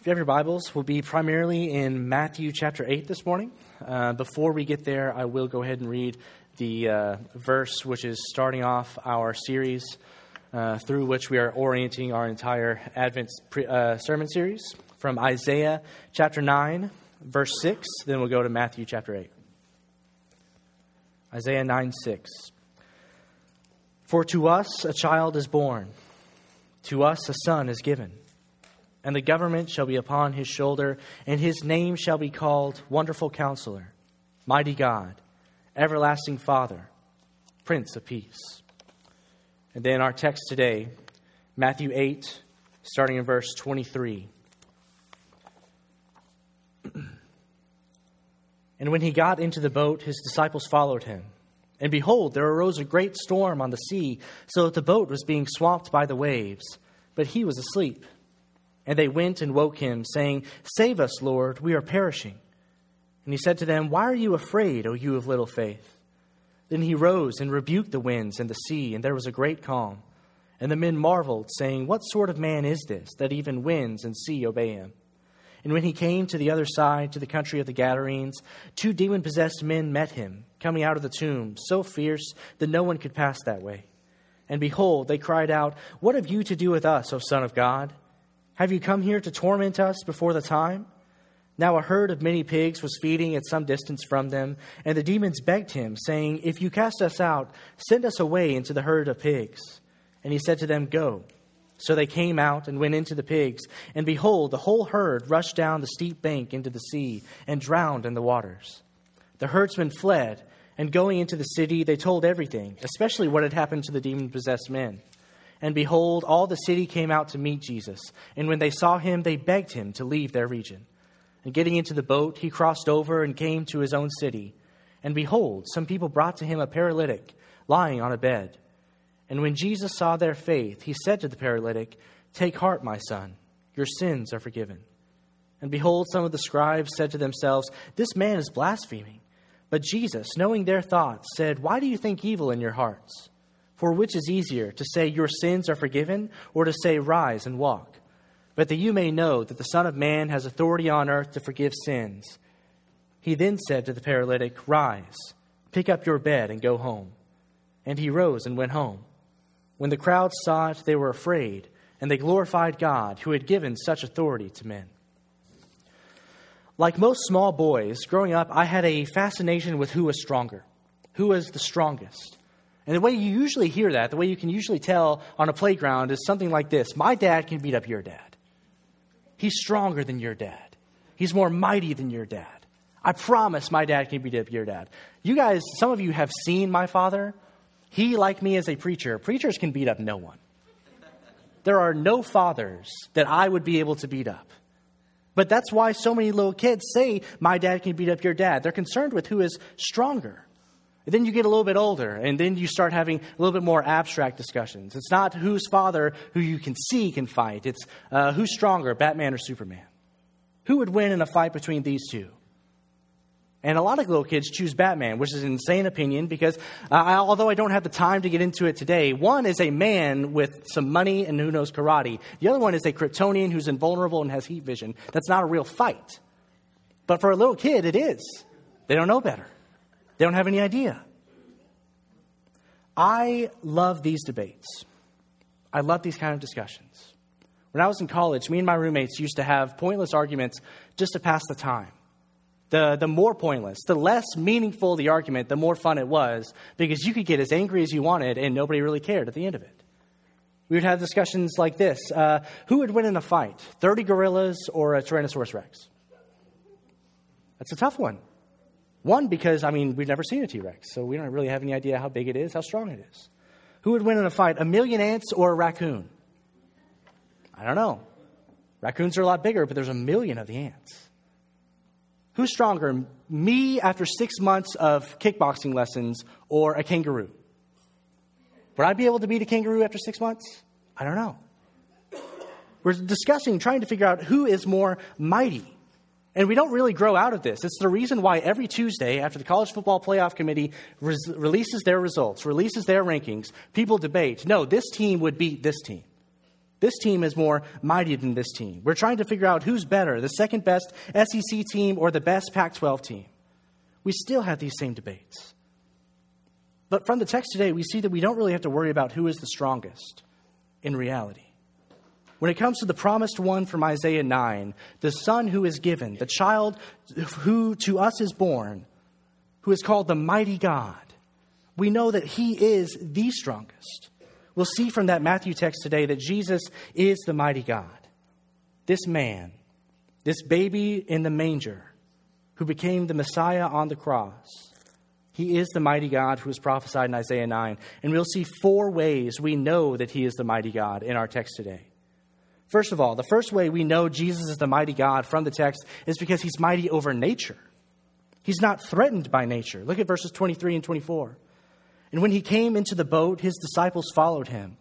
If you have your Bibles, we'll be primarily in Matthew chapter 8 this morning. Before we get there, I will go ahead and read the verse which is starting off our series through which we are orienting our entire Advent sermon series from Isaiah chapter 9, verse 6. Then we'll go to Matthew chapter 8. Isaiah 9:6. For to us a child is born, to us a son is given. And the government shall be upon his shoulder, and his name shall be called Wonderful Counselor, Mighty God, Everlasting Father, Prince of Peace. And then our text today, Matthew 8, starting in verse 23. And when he got into the boat, his disciples followed him. And behold, there arose a great storm on the sea, so that the boat was being swamped by the waves, but he was asleep. And they went and woke him, saying, Save us, Lord, we are perishing. And he said to them, Why are you afraid, O you of little faith? Then he rose and rebuked the winds and the sea, and there was a great calm. And the men marveled, saying, What sort of man is this, that even winds and sea obey him? And when he came to the other side, to the country of the Gadarenes, 2 demon-possessed men met him, coming out of the tomb, so fierce that no one could pass that way. And behold, they cried out, What have you to do with us, O Son of God? Have you come here to torment us before the time? Now a herd of many pigs was feeding at some distance from them, and the demons begged him, saying, If you cast us out, send us away into the herd of pigs. And he said to them, Go. So they came out and went into the pigs, and behold, the whole herd rushed down the steep bank into the sea and drowned in the waters. The herdsmen fled, and going into the city, they told everything, especially what had happened to the demon-possessed men. And behold, all the city came out to meet Jesus. And when they saw him, they begged him to leave their region. And getting into the boat, he crossed over and came to his own city. And behold, some people brought to him a paralytic lying on a bed. And when Jesus saw their faith, he said to the paralytic, Take heart, my son, your sins are forgiven. And behold, some of the scribes said to themselves, This man is blaspheming. But Jesus, knowing their thoughts, said, Why do you think evil in your hearts? For which is easier, to say your sins are forgiven, or to say rise and walk? But that you may know that the Son of Man has authority on earth to forgive sins. He then said to the paralytic, Rise, pick up your bed and go home. And he rose and went home. When the crowd saw it, they were afraid, and they glorified God, who had given such authority to men. Like most small boys, growing up, I had a fascination with who was stronger, who was the strongest. And the way you usually hear that, the way you can usually tell on a playground is something like this. My dad can beat up your dad. He's stronger than your dad. He's more mighty than your dad. I promise my dad can beat up your dad. You guys, some of you have seen my father. He, like me, is a preacher. Preachers can beat up no one. There are no fathers that I would be able to beat up. But that's why so many little kids say, my dad can beat up your dad. They're concerned with who is stronger. And then you get a little bit older, and then you start having a little bit more abstract discussions. It's not whose father who you can see can fight. It's who's stronger, Batman or Superman. Who would win in a fight between these two? And a lot of little kids choose Batman, which is an insane opinion because, although I don't have the time to get into it today, one is a man with some money and who knows karate. The other one is a Kryptonian who's invulnerable and has heat vision. That's not a real fight. But for a little kid, it is. They don't know better. They don't have any idea. I love these debates. I love these kind of discussions. When I was in college, me and my roommates used to have pointless arguments just to pass the time. The more pointless, the less meaningful the argument, the more fun it was, because you could get as angry as you wanted and nobody really cared at the end of it. We would have discussions like this. Who would win in a fight, 30 gorillas or a Tyrannosaurus Rex? That's a tough one. One, because, we've never seen a T-Rex, so we don't really have any idea how big it is, how strong it is. Who would win in a fight, a million ants or a raccoon? I don't know. Raccoons are a lot bigger, but there's a million of the ants. Who's stronger, me after 6 months of kickboxing lessons or a kangaroo? Would I be able to beat a kangaroo after 6 months? I don't know. We're discussing, trying to figure out who is more mighty. And we don't really grow out of this. It's the reason why every Tuesday after the College Football Playoff Committee releases their results, releases their rankings, people debate, no, this team would beat this team. This team is more mighty than this team. We're trying to figure out who's better, the second best SEC team or the best Pac-12 team. We still have these same debates. But from the text today, we see that we don't really have to worry about who is the strongest in reality. When it comes to the promised one from Isaiah 9, the son who is given, the child who to us is born, who is called the mighty God, we know that he is the strongest. We'll see from that Matthew text today that Jesus is the mighty God. This man, this baby in the manger, who became the Messiah on the cross, he is the mighty God who is prophesied in Isaiah 9. And we'll see four ways we know that he is the mighty God in our text today. First of all, the first way we know Jesus is the mighty God from the text is because he's mighty over nature. He's not threatened by nature. Look at verses 23 and 24. And when he came into the boat, his disciples followed him.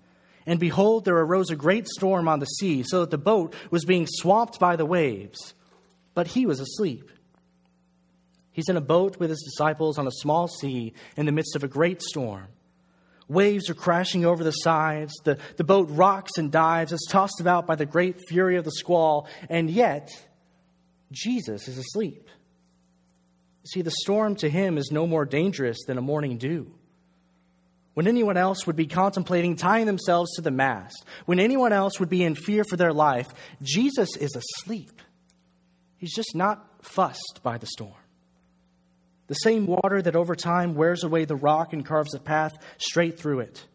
And behold, there arose a great storm on the sea, so that the boat was being swamped by the waves. But he was asleep. He's in a boat with his disciples on a small sea in the midst of a great storm. Waves are crashing over the sides. The boat rocks and dives. It's tossed about by the great fury of the squall. And yet, Jesus is asleep. See, the storm to him is no more dangerous than a morning dew. When anyone else would be contemplating tying themselves to the mast, when anyone else would be in fear for their life, Jesus is asleep. He's just not fussed by the storm. The same water that over time wears away the rock and carves a path straight through it.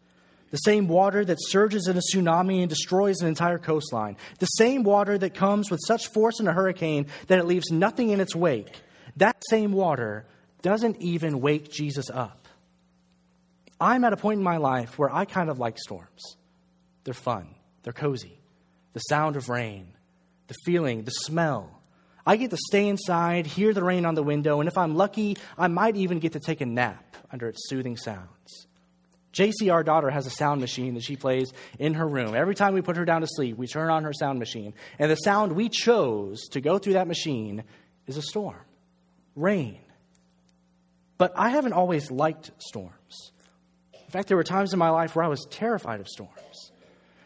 The same water that surges in a tsunami and destroys an entire coastline. The same water that comes with such force in a hurricane that it leaves nothing in its wake. That same water doesn't even wake Jesus up. I'm at a point in my life where I kind of like storms. They're fun. They're cozy. The sound of rain, the feeling, the smell. I get to stay inside, hear the rain on the window, and if I'm lucky, I might even get to take a nap under its soothing sounds. JC, our daughter, has a sound machine that she plays in her room. Every time we put her down to sleep, we turn on her sound machine, and the sound we chose to go through that machine is a storm, rain. But I haven't always liked storms. In fact, there were times in my life where I was terrified of storms.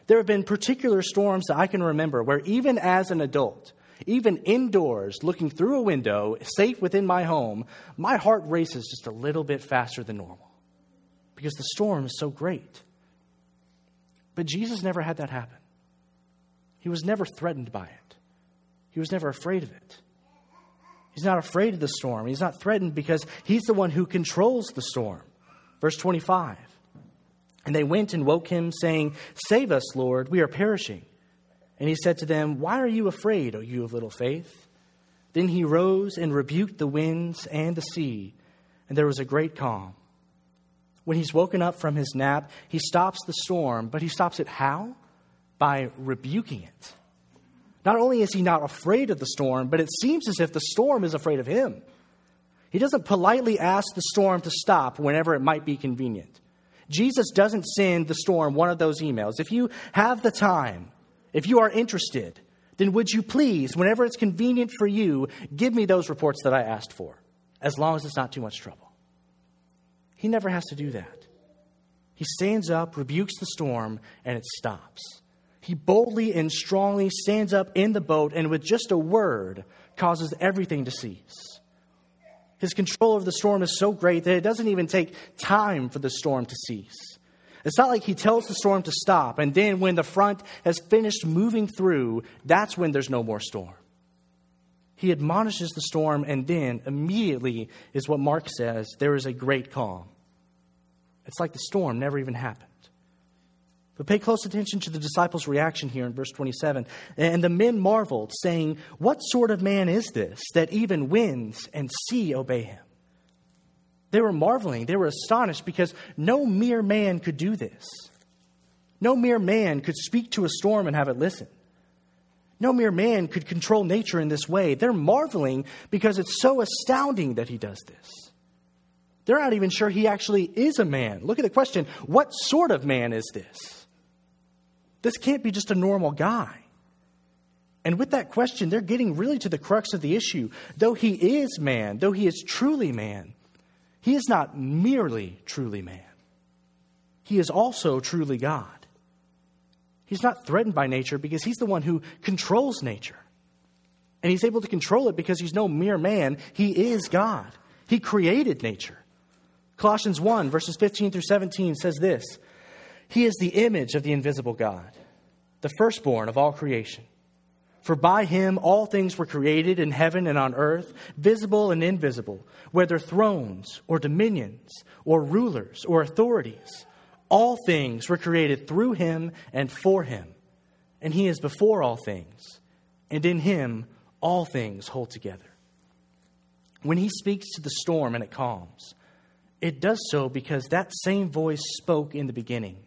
There have been particular storms that I can remember where even as an adult, even indoors, looking through a window, safe within my home, my heart races just a little bit faster than normal because the storm is so great. But Jesus never had that happen. He was never threatened by it. He was never afraid of it. He's not afraid of the storm. He's not threatened because he's the one who controls the storm. Verse 25, and they went and woke him, saying, "Save us, Lord, we are perishing." And he said to them, "Why are you afraid, O you of little faith?" Then he rose and rebuked the winds and the sea, and there was a great calm. When he's woken up from his nap, he stops the storm, but he stops it how? By rebuking it. Not only is he not afraid of the storm, but it seems as if the storm is afraid of him. He doesn't politely ask the storm to stop whenever it might be convenient. Jesus doesn't send the storm one of those emails. If you have the time, if you are interested, then would you please, whenever it's convenient for you, give me those reports that I asked for, as long as it's not too much trouble. He never has to do that. He stands up, rebukes the storm, and it stops. He boldly and strongly stands up in the boat and with just a word causes everything to cease. His control over the storm is so great that it doesn't even take time for the storm to cease. It's not like he tells the storm to stop, and then when the front has finished moving through, that's when there's no more storm. He admonishes the storm, and then immediately is what Mark says, there is a great calm. It's like the storm never even happened. But pay close attention to the disciples' reaction here in verse 27. And the men marveled, saying, "What sort of man is this, that even winds and sea obey him?" They were marveling. They were astonished because no mere man could do this. No mere man could speak to a storm and have it listen. No mere man could control nature in this way. They're marveling because it's so astounding that he does this. They're not even sure he actually is a man. Look at the question, what sort of man is this? This can't be just a normal guy. And with that question, they're getting really to the crux of the issue. Though he is man, though he is truly man, he is not merely truly man. He is also truly God. He's not threatened by nature because he's the one who controls nature. And he's able to control it because he's no mere man. He is God. He created nature. Colossians 1, verses 15 through 17 says this. He is the image of the invisible God, the firstborn of all creation. For by him all things were created in heaven and on earth, visible and invisible, whether thrones or dominions or rulers or authorities. All things were created through him and for him. And he is before all things. And in him all things hold together. When he speaks to the storm and it calms, it does so because that same voice spoke in the beginning,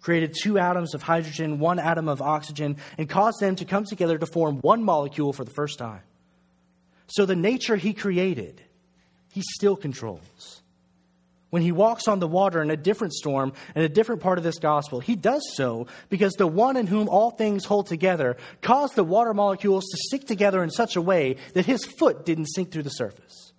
created two atoms of hydrogen, one atom of oxygen, and caused them to come together to form one molecule for the first time. So the nature he created, he still controls. When he walks on the water in a different storm, in a different part of this gospel, he does so because the one in whom all things hold together caused the water molecules to stick together in such a way that his foot didn't sink through the surface.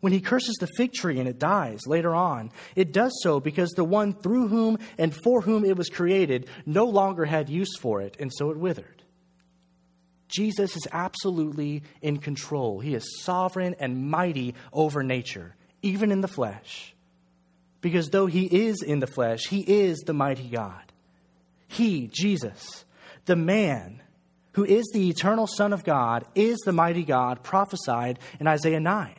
When he curses the fig tree and it dies later on, it does so because the one through whom and for whom it was created no longer had use for it, and so it withered. Jesus is absolutely in control. He is sovereign and mighty over nature, even in the flesh. Because though he is in the flesh, he is the mighty God. He, Jesus, the man who is the eternal Son of God, is the mighty God prophesied in Isaiah 9.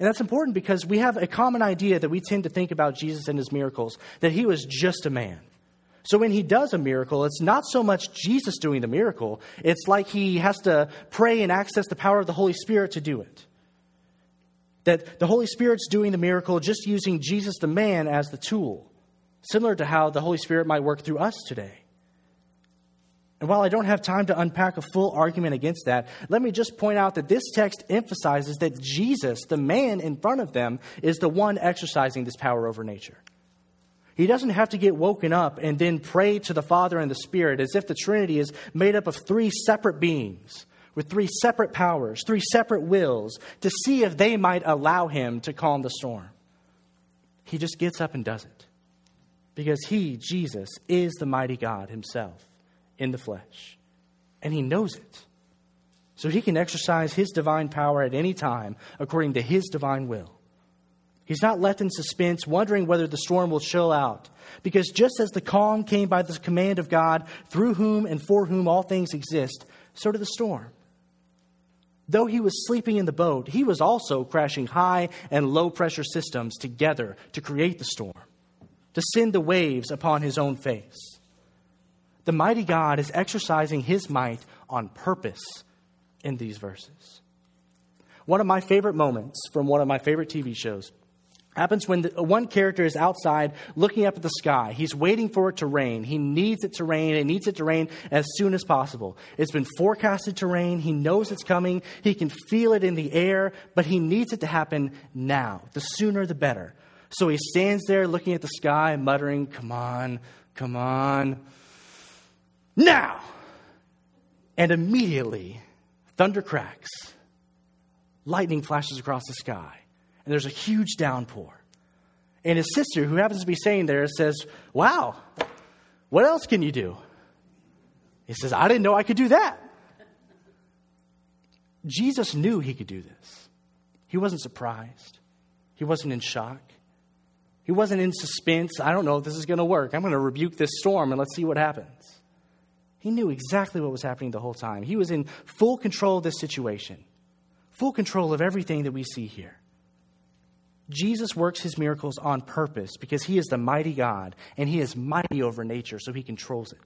And that's important because we have a common idea that we tend to think about Jesus and his miracles, that he was just a man. So when he does a miracle, it's not so much Jesus doing the miracle. It's like he has to pray and access the power of the Holy Spirit to do it. That the Holy Spirit's doing the miracle, just using Jesus the man as the tool, similar to how the Holy Spirit might work through us today. And while I don't have time to unpack a full argument against that, let me just point out that this text emphasizes that Jesus, the man in front of them, is the one exercising this power over nature. He doesn't have to get woken up and then pray to the Father and the Spirit as if the Trinity is made up of three separate beings with three separate powers, three separate wills, to see if they might allow him to calm the storm. He just gets up and does it because he, Jesus, is the mighty God himself in the flesh, and he knows it. So he can exercise his divine power at any time according to his divine will. He's not left in suspense, wondering whether the storm will chill out, because just as the calm came by the command of God, through whom and for whom all things exist, so did the storm. Though he was sleeping in the boat, he was also crashing high and low pressure systems together to create the storm, to send the waves upon his own face. The mighty God is exercising his might on purpose in these verses. One of my favorite moments from one of my favorite TV shows happens when one character is outside looking up at the sky. He's waiting for it to rain. He needs it to rain. He needs it to rain as soon as possible. It's been forecasted to rain. He knows it's coming. He can feel it in the air, but he needs it to happen now. The sooner, the better. So he stands there looking at the sky, muttering, "Come on, come on. Now!" And immediately, thunder cracks. Lightning flashes across the sky. And there's a huge downpour. And his sister, who happens to be staying there, says, "Wow, what else can you do?" He says, "I didn't know I could do that." Jesus knew he could do this. He wasn't surprised. He wasn't in shock. He wasn't in suspense. "I don't know if this is going to work. I'm going to rebuke this storm and let's see what happens." He knew exactly what was happening the whole time. He was in full control of this situation, full control of everything that we see here. Jesus works his miracles on purpose because he is the mighty God and he is mighty over nature, so he controls it.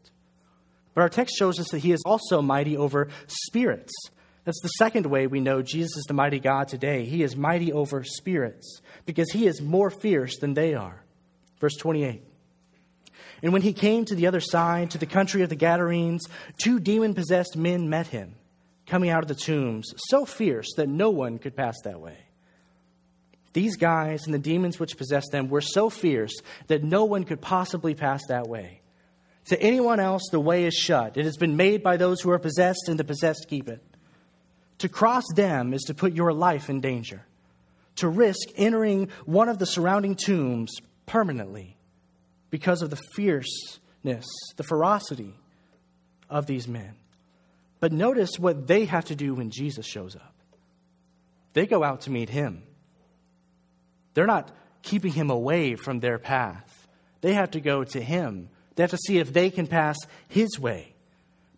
But our text shows us that he is also mighty over spirits. That's the second way we know Jesus is the mighty God today. He is mighty over spirits because he is more fierce than they are. Verse 28. And when he came to the other side, to the country of the Gadarenes, two demon-possessed men met him, coming out of the tombs, so fierce that no one could pass that way. These guys and the demons which possessed them were so fierce that no one could possibly pass that way. To anyone else, the way is shut. It has been made by those who are possessed, and the possessed keep it. To cross them is to put your life in danger, to risk entering one of the surrounding tombs permanently, because of the fierce the ferocity of these men. But notice what they have to do when Jesus shows up. They go out to meet him. They're not keeping him away from their path. They have to go to him. They have to see if they can pass his way.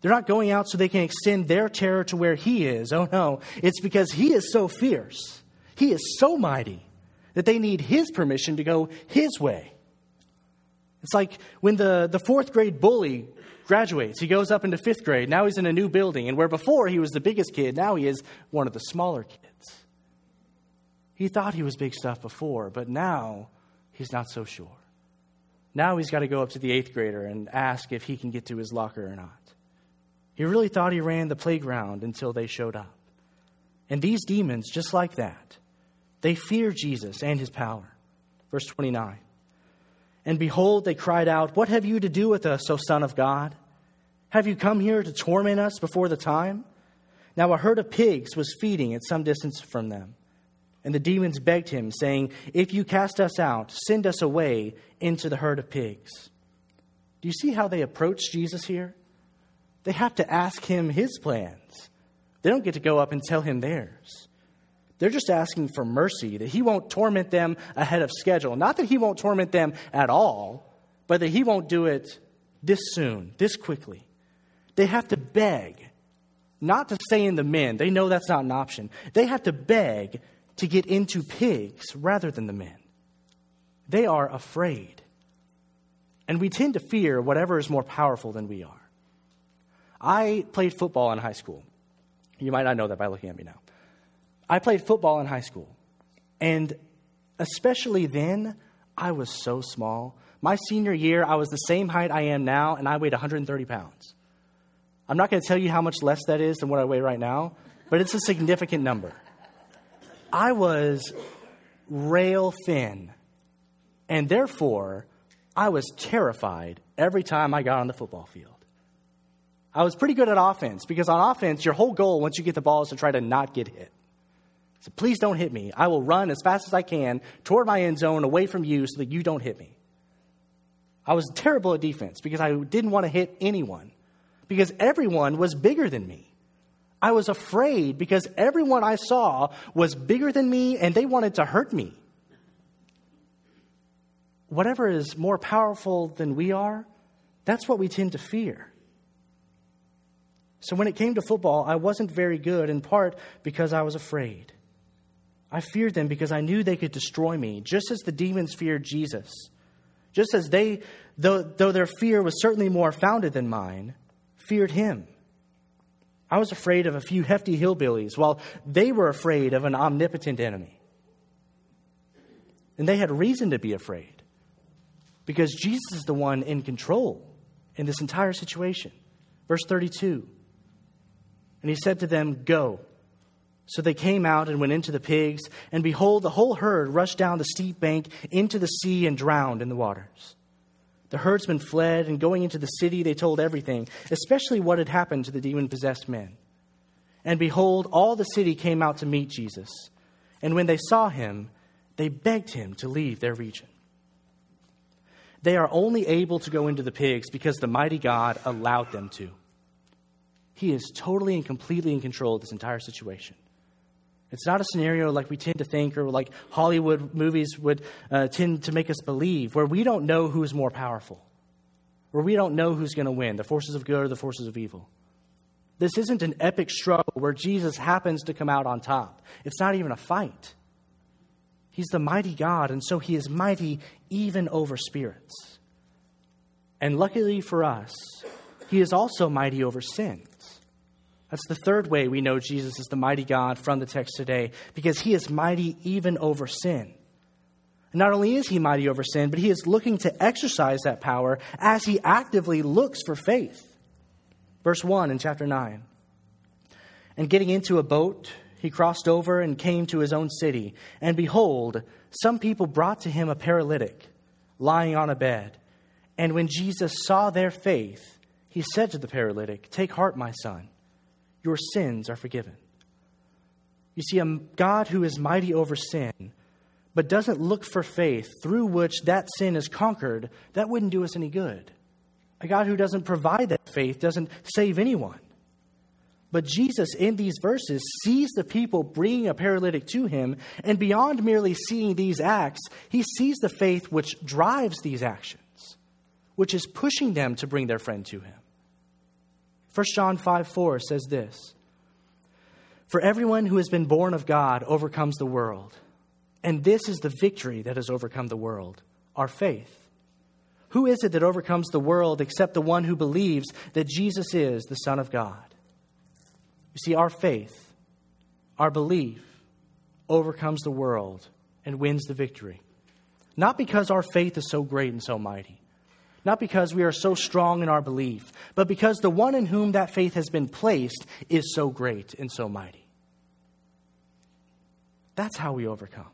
They're not going out so they can extend their terror to where he is. Oh no, it's because he is so fierce. He is so mighty that they need his permission to go his way. It's like when the fourth grade bully graduates. He goes up into fifth grade. Now he's in a new building. And where before he was the biggest kid, now he is one of the smaller kids. He thought he was big stuff before, but now he's not so sure. Now he's got to go up to the eighth grader and ask if he can get to his locker or not. He really thought he ran the playground until they showed up. And these demons, just like that, they fear Jesus and his power. Verse 29. And behold, they cried out, "What have you to do with us, O Son of God? Have you come here to torment us before the time?" Now a herd of pigs was feeding at some distance from them. And the demons begged him, saying, "If you cast us out, send us away into the herd of pigs." Do you see how they approach Jesus here? They have to ask him his plans. They don't get to go up and tell him theirs. They're just asking for mercy, that he won't torment them ahead of schedule. Not that he won't torment them at all, but that he won't do it this soon, this quickly. They have to beg, not to stay in the men. They know that's not an option. They have to beg to get into pigs rather than the men. They are afraid. And we tend to fear whatever is more powerful than we are. I played football in high school. You might not know that by looking at me now. I played football in high school, and especially then, I was so small. My senior year, I was the same height I am now, and I weighed 130 pounds. I'm not going to tell you how much less that is than what I weigh right now, but it's a significant number. I was rail thin, and therefore, I was terrified every time I got on the football field. I was pretty good at offense, because on offense, your whole goal once you get the ball is to try to not get hit. So please don't hit me. I will run as fast as I can toward my end zone away from you so that you don't hit me. I was terrible at defense because I didn't want to hit anyone because everyone was bigger than me. I was afraid because everyone I saw was bigger than me and they wanted to hurt me. Whatever is more powerful than we are, that's what we tend to fear. So when it came to football, I wasn't very good, in part because I was afraid. I feared them because I knew they could destroy me, just as the demons feared Jesus. Just as they, though their fear was certainly more founded than mine, feared him. I was afraid of a few hefty hillbillies, while they were afraid of an omnipotent enemy. And they had reason to be afraid, because Jesus is the one in control in this entire situation. Verse 32, and he said to them, "Go." So they came out and went into the pigs, and behold, the whole herd rushed down the steep bank into the sea and drowned in the waters. The herdsmen fled, and going into the city, they told everything, especially what had happened to the demon-possessed men. And behold, all the city came out to meet Jesus. And when they saw him, they begged him to leave their region. They are only able to go into the pigs because the mighty God allowed them to. He is totally and completely in control of this entire situation. It's not a scenario like we tend to think or like Hollywood movies would tend to make us believe, where we don't know who's more powerful, where we don't know who's going to win, the forces of good or the forces of evil. This isn't an epic struggle where Jesus happens to come out on top. It's not even a fight. He's the mighty God, and so he is mighty even over spirits. And luckily for us, he is also mighty over sins. That's the third way we know Jesus is the mighty God from the text today, because he is mighty even over sin. And not only is he mighty over sin, but he is looking to exercise that power as he actively looks for faith. Verse 1 in chapter 9. And getting into a boat, he crossed over and came to his own city. And behold, some people brought to him a paralytic lying on a bed. And when Jesus saw their faith, he said to the paralytic, "Take heart, my son, your sins are forgiven." You see, a God who is mighty over sin, but doesn't look for faith through which that sin is conquered, that wouldn't do us any good. A God who doesn't provide that faith doesn't save anyone. But Jesus, in these verses, sees the people bringing a paralytic to him, and beyond merely seeing these acts, he sees the faith which drives these actions, which is pushing them to bring their friend to him. 1 John 5:4 says this, "For everyone who has been born of God overcomes the world, and this is the victory that has overcome the world, our faith. Who is it that overcomes the world except the one who believes that Jesus is the Son of God?" You see, our faith, our belief, overcomes the world and wins the victory. Not because our faith is so great and so mighty, not because we are so strong in our belief, but because the one in whom that faith has been placed is so great and so mighty. That's how we overcome.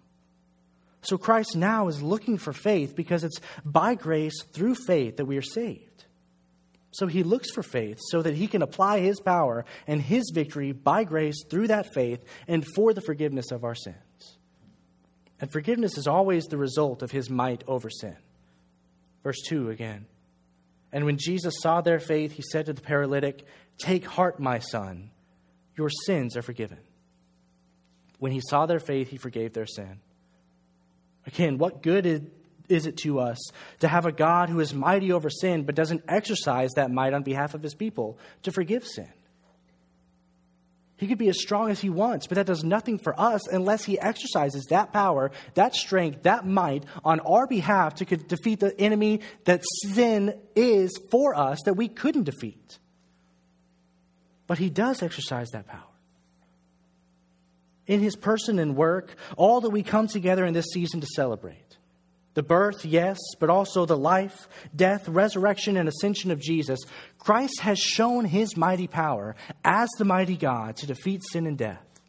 So Christ now is looking for faith because it's by grace through faith that we are saved. So he looks for faith so that he can apply his power and his victory by grace through that faith and for the forgiveness of our sins. And forgiveness is always the result of his might over sin. Verse 2 again. "And when Jesus saw their faith, he said to the paralytic, 'Take heart, my son, your sins are forgiven.' When he saw their faith, he forgave their sin." Again, what good is it to us to have a God who is mighty over sin but doesn't exercise that might on behalf of his people to forgive sin? He could be as strong as he wants, but that does nothing for us unless he exercises that power, that strength, that might on our behalf to defeat the enemy that sin is for us that we couldn't defeat. But he does exercise that power. In his person and work, all that we come together in this season to celebrate. The birth, yes, but also the life, death, resurrection, and ascension of Jesus. Christ has shown his mighty power as the mighty God to defeat sin and death,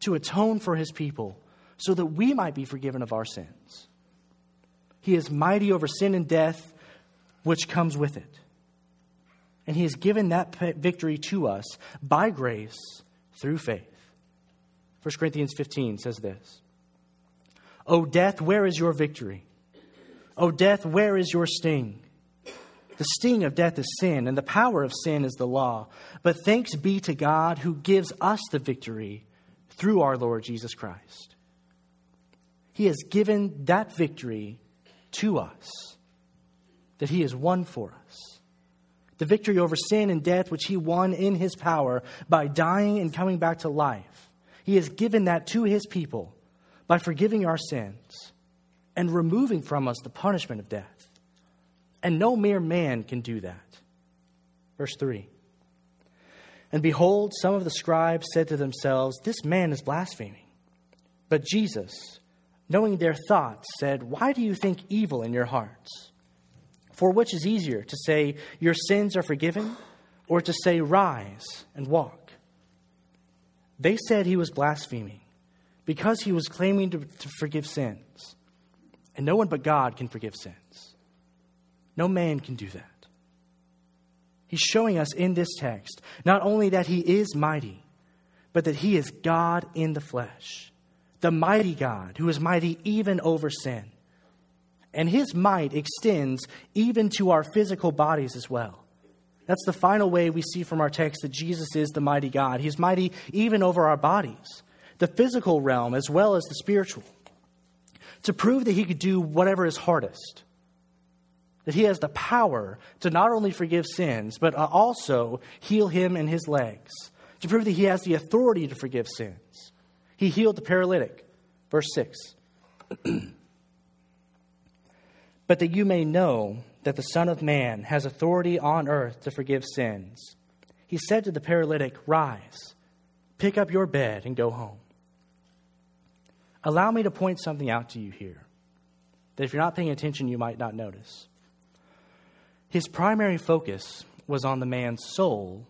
to atone for his people so that we might be forgiven of our sins. He is mighty over sin and death, which comes with it. And he has given that victory to us by grace through faith. 1 Corinthians 15 says this, "O death, where is your victory? O death, where is your sting? The sting of death is sin, and the power of sin is the law. But thanks be to God who gives us the victory through our Lord Jesus Christ." He has given that victory to us, that he has won for us. The victory over sin and death, which he won in his power by dying and coming back to life. He has given that to his people by forgiving our sins and removing from us the punishment of death. And no mere man can do that. Verse 3. "And behold, some of the scribes said to themselves, 'This man is blaspheming.' But Jesus, knowing their thoughts, said, 'Why do you think evil in your hearts? For which is easier, to say, "Your sins are forgiven," or to say, "Rise and walk"?' They said he was blaspheming, because he was claiming to forgive sins. And no one but God can forgive sins. No man can do that." He's showing us in this text not only that he is mighty, but that he is God in the flesh. The mighty God who is mighty even over sin. And his might extends even to our physical bodies as well. That's the final way we see from our text that Jesus is the mighty God. He's mighty even over our bodies, the physical realm as well as the spiritual, to prove that he could do whatever is hardest, that he has the power to not only forgive sins, but also heal him in his legs, to prove that he has the authority to forgive sins. He healed the paralytic. Verse 6. "But that you may know that the Son of Man has authority on earth to forgive sins, he said to the paralytic, 'Rise, pick up your bed and go home.'" Allow me to point something out to you here that if you're not paying attention, you might not notice. His primary focus was on the man's soul,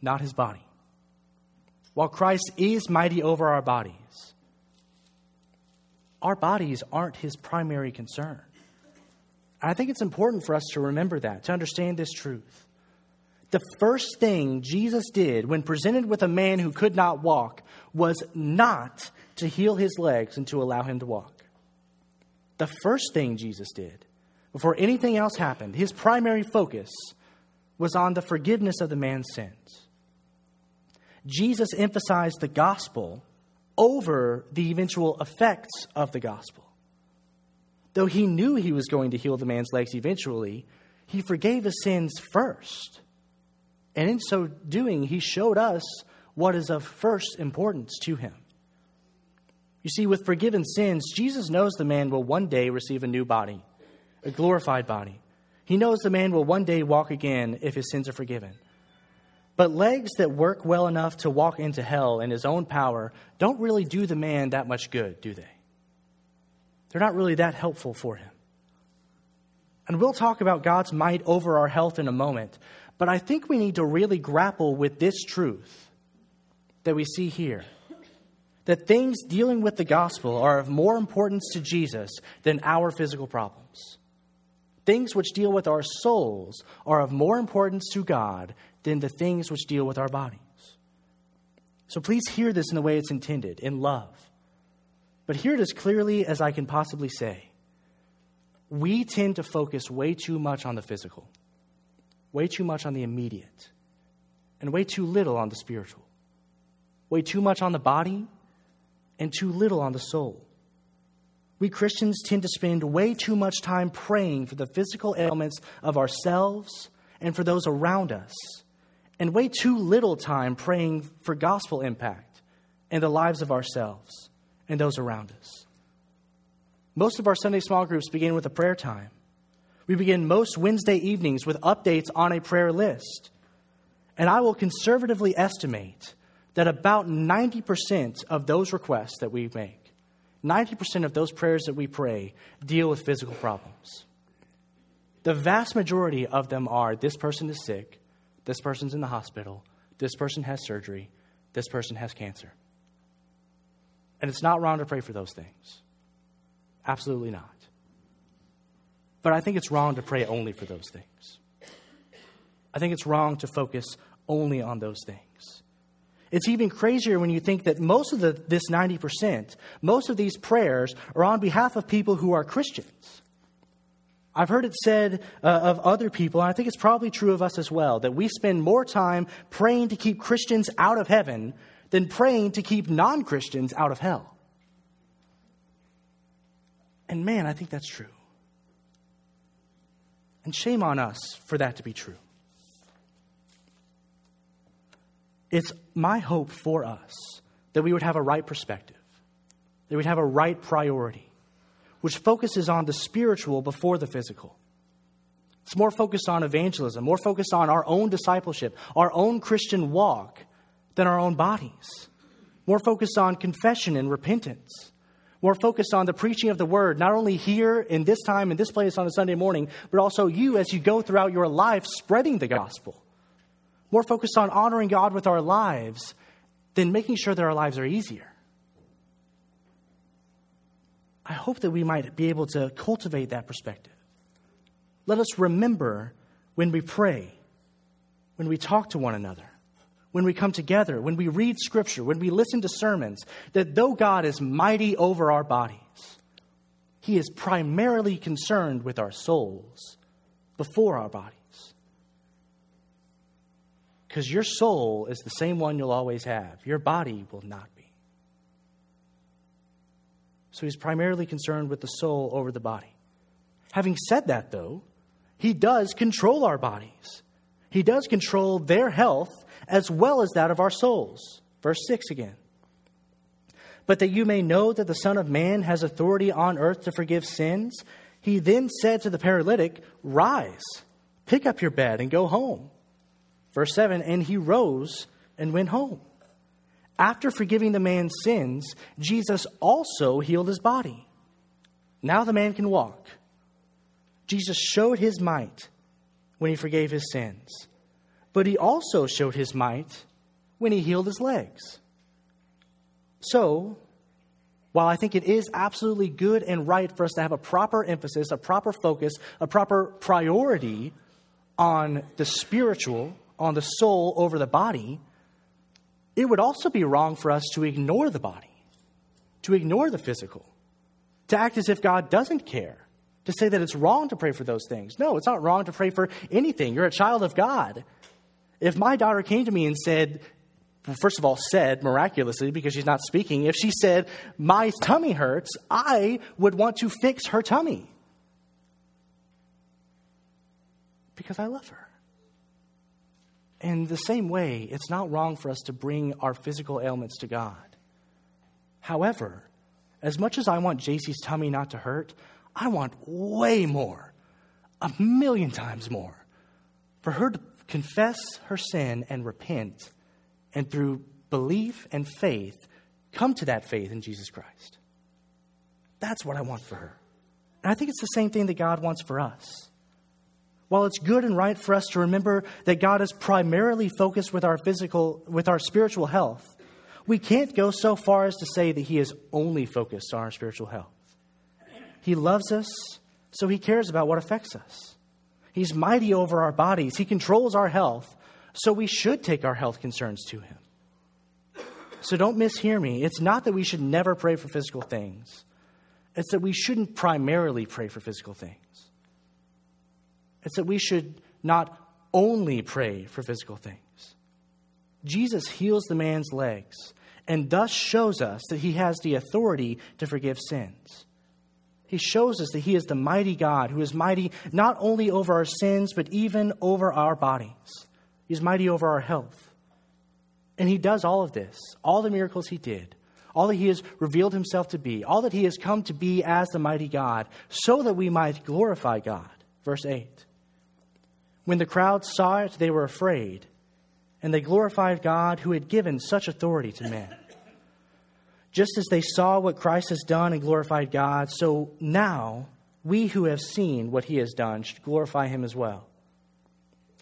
not his body. While Christ is mighty over our bodies aren't his primary concern. I think it's important for us to remember that, to understand this truth. The first thing Jesus did when presented with a man who could not walk was not to heal his legs and to allow him to walk. The first thing Jesus did before anything else happened, his primary focus was on the forgiveness of the man's sins. Jesus emphasized the gospel over the eventual effects of the gospel. Though he knew he was going to heal the man's legs eventually, he forgave his sins first. And in so doing, he showed us what is of first importance to him. You see, with forgiven sins, Jesus knows the man will one day receive a new body, a glorified body. He knows the man will one day walk again if his sins are forgiven. But legs that work well enough to walk into hell in his own power don't really do the man that much good, do they? They're not really that helpful for him. And we'll talk about God's might over our health in a moment, but I think we need to really grapple with this truth that we see here, that things dealing with the gospel are of more importance to Jesus than our physical problems. Things which deal with our souls are of more importance to God than the things which deal with our bodies. So please hear this in the way it's intended, in love. But hear it as clearly as I can possibly say. We tend to focus way too much on the physical, way too much on the immediate, and way too little on the spiritual, way too much on the body, and too little on the soul. We Christians tend to spend way too much time praying for the physical ailments of ourselves and for those around us, and way too little time praying for gospel impact in the lives of ourselves and those around us. Most of our Sunday small groups begin with a prayer time. We begin most Wednesday evenings with updates on a prayer list. And I will conservatively estimate that about 90% of those requests that we make, 90% of those prayers that we pray, deal with physical problems. The vast majority of them are, this person is sick, this person's in the hospital, this person has surgery, this person has cancer. And it's not wrong to pray for those things. Absolutely not. But I think it's wrong to pray only for those things. I think it's wrong to focus only on those things. It's even crazier when you think that most of this 90%, most of these prayers are on behalf of people who are Christians. I've heard it said of other people, and I think it's probably true of us as well, that we spend more time praying to keep Christians out of heaven than praying to keep non-Christians out of hell. And man, I think that's true. And shame on us for that to be true. It's my hope for us that we would have a right perspective, that we'd have a right priority, which focuses on the spiritual before the physical. It's more focused on evangelism, more focused on our own discipleship, our own Christian walk than our own bodies, more focused on confession and repentance. We're focused on the preaching of the word, not only here in this time, in this place on a Sunday morning, but also you as you go throughout your life spreading the gospel. More focused on honoring God with our lives than making sure that our lives are easier. I hope that we might be able to cultivate that perspective. Let us remember when we pray, when we talk to one another, when we come together, when we read scripture, when we listen to sermons, that though God is mighty over our bodies, he is primarily concerned with our souls before our bodies. Because your soul is the same one you'll always have. Your body will not be. So he's primarily concerned with the soul over the body. Having said that, though, he does control our bodies. He does control their health as well as that of our souls. Verse 6 again. But that you may know that the Son of Man has authority on earth to forgive sins, he then said to the paralytic, rise, pick up your bed and go home. Verse 7, and he rose and went home. After forgiving the man's sins, Jesus also healed his body. Now the man can walk. Jesus showed his might when he forgave his sins. But he also showed his might when he healed his legs. So, while I think it is absolutely good and right for us to have a proper emphasis, a proper focus, a proper priority on the spiritual, on the soul over the body, it would also be wrong for us to ignore the body, to ignore the physical, to act as if God doesn't care to say that it's wrong to pray for those things. No, it's not wrong to pray for anything. You're a child of God. If my daughter came to me and said, first of all, said miraculously, because she's not speaking, if she said, my tummy hurts, I would want to fix her tummy because I love her. In the same way, it's not wrong for us to bring our physical ailments to God. However, as much as I want JC's tummy not to hurt, I want way more, 1,000,000 times more, for her to confess her sin and repent, and through belief and faith, come to that faith in Jesus Christ. That's what I want for her. And I think it's the same thing that God wants for us. While it's good and right for us to remember that God is primarily focused with our spiritual health, we can't go so far as to say that he is only focused on our spiritual health. He loves us, so he cares about what affects us. He's mighty over our bodies. He controls our health, so we should take our health concerns to him. So don't mishear me. It's not that we should never pray for physical things. It's that we shouldn't primarily pray for physical things. It's that we should not only pray for physical things. Jesus heals the man's legs and thus shows us that he has the authority to forgive sins. He shows us that he is the mighty God who is mighty not only over our sins, but even over our bodies. He's mighty over our health. And he does all of this, all the miracles he did, all that he has revealed himself to be, all that he has come to be as the mighty God, so that we might glorify God. Verse 8. When the crowd saw it, they were afraid, and they glorified God who had given such authority to men. Just as they saw what Christ has done and glorified God, so now we who have seen what he has done should glorify him as well.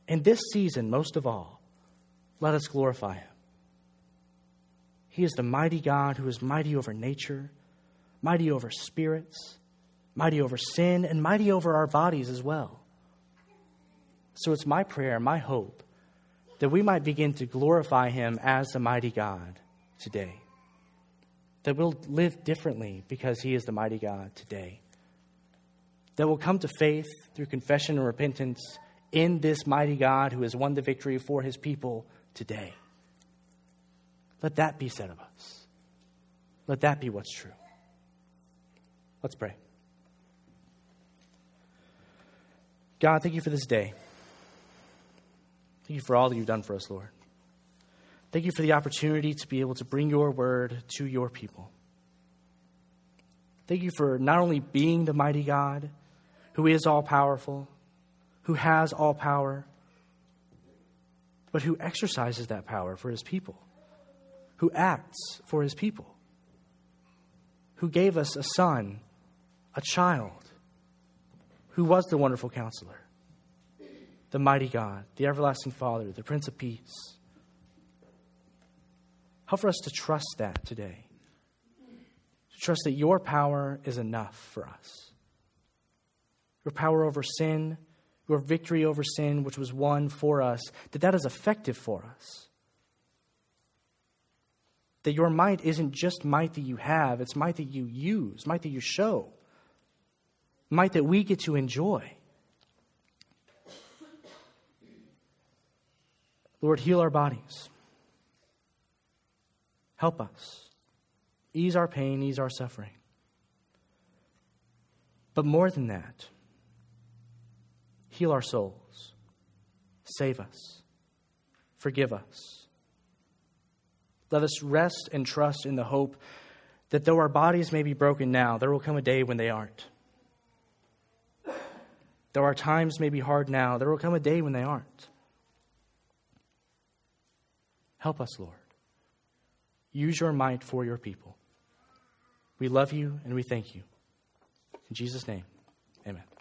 In this season, most of all, let us glorify him. He is the mighty God who is mighty over nature, mighty over spirits, mighty over sin, and mighty over our bodies as well. So it's my prayer, my hope, that we might begin to glorify him as the mighty God today. That we'll live differently because he is the mighty God today. That we'll come to faith through confession and repentance in this mighty God who has won the victory for his people today. Let that be said of us. Let that be what's true. Let's pray. God, thank you for this day. Thank you for all that you've done for us, Lord. Thank you for the opportunity to be able to bring your word to your people. Thank you for not only being the mighty God, who is all-powerful, who has all power, but who exercises that power for his people, who acts for his people, who gave us a son, a child, who was the wonderful counselor, the mighty God, the everlasting Father, the Prince of Peace. Help for us to trust that today, to trust that your power is enough for us. Your power over sin, your victory over sin, which was won for us, that is effective for us. That your might isn't just might that you have, it's might that you use, might that you show, might that we get to enjoy. Lord, heal our bodies. Help us. Ease our pain, ease our suffering. But more than that, heal our souls. Save us. Forgive us. Let us rest and trust in the hope that though our bodies may be broken now, there will come a day when they aren't. Though our times may be hard now, there will come a day when they aren't. Help us, Lord. Use your might for your people. We love you and we thank you. In Jesus' name, amen.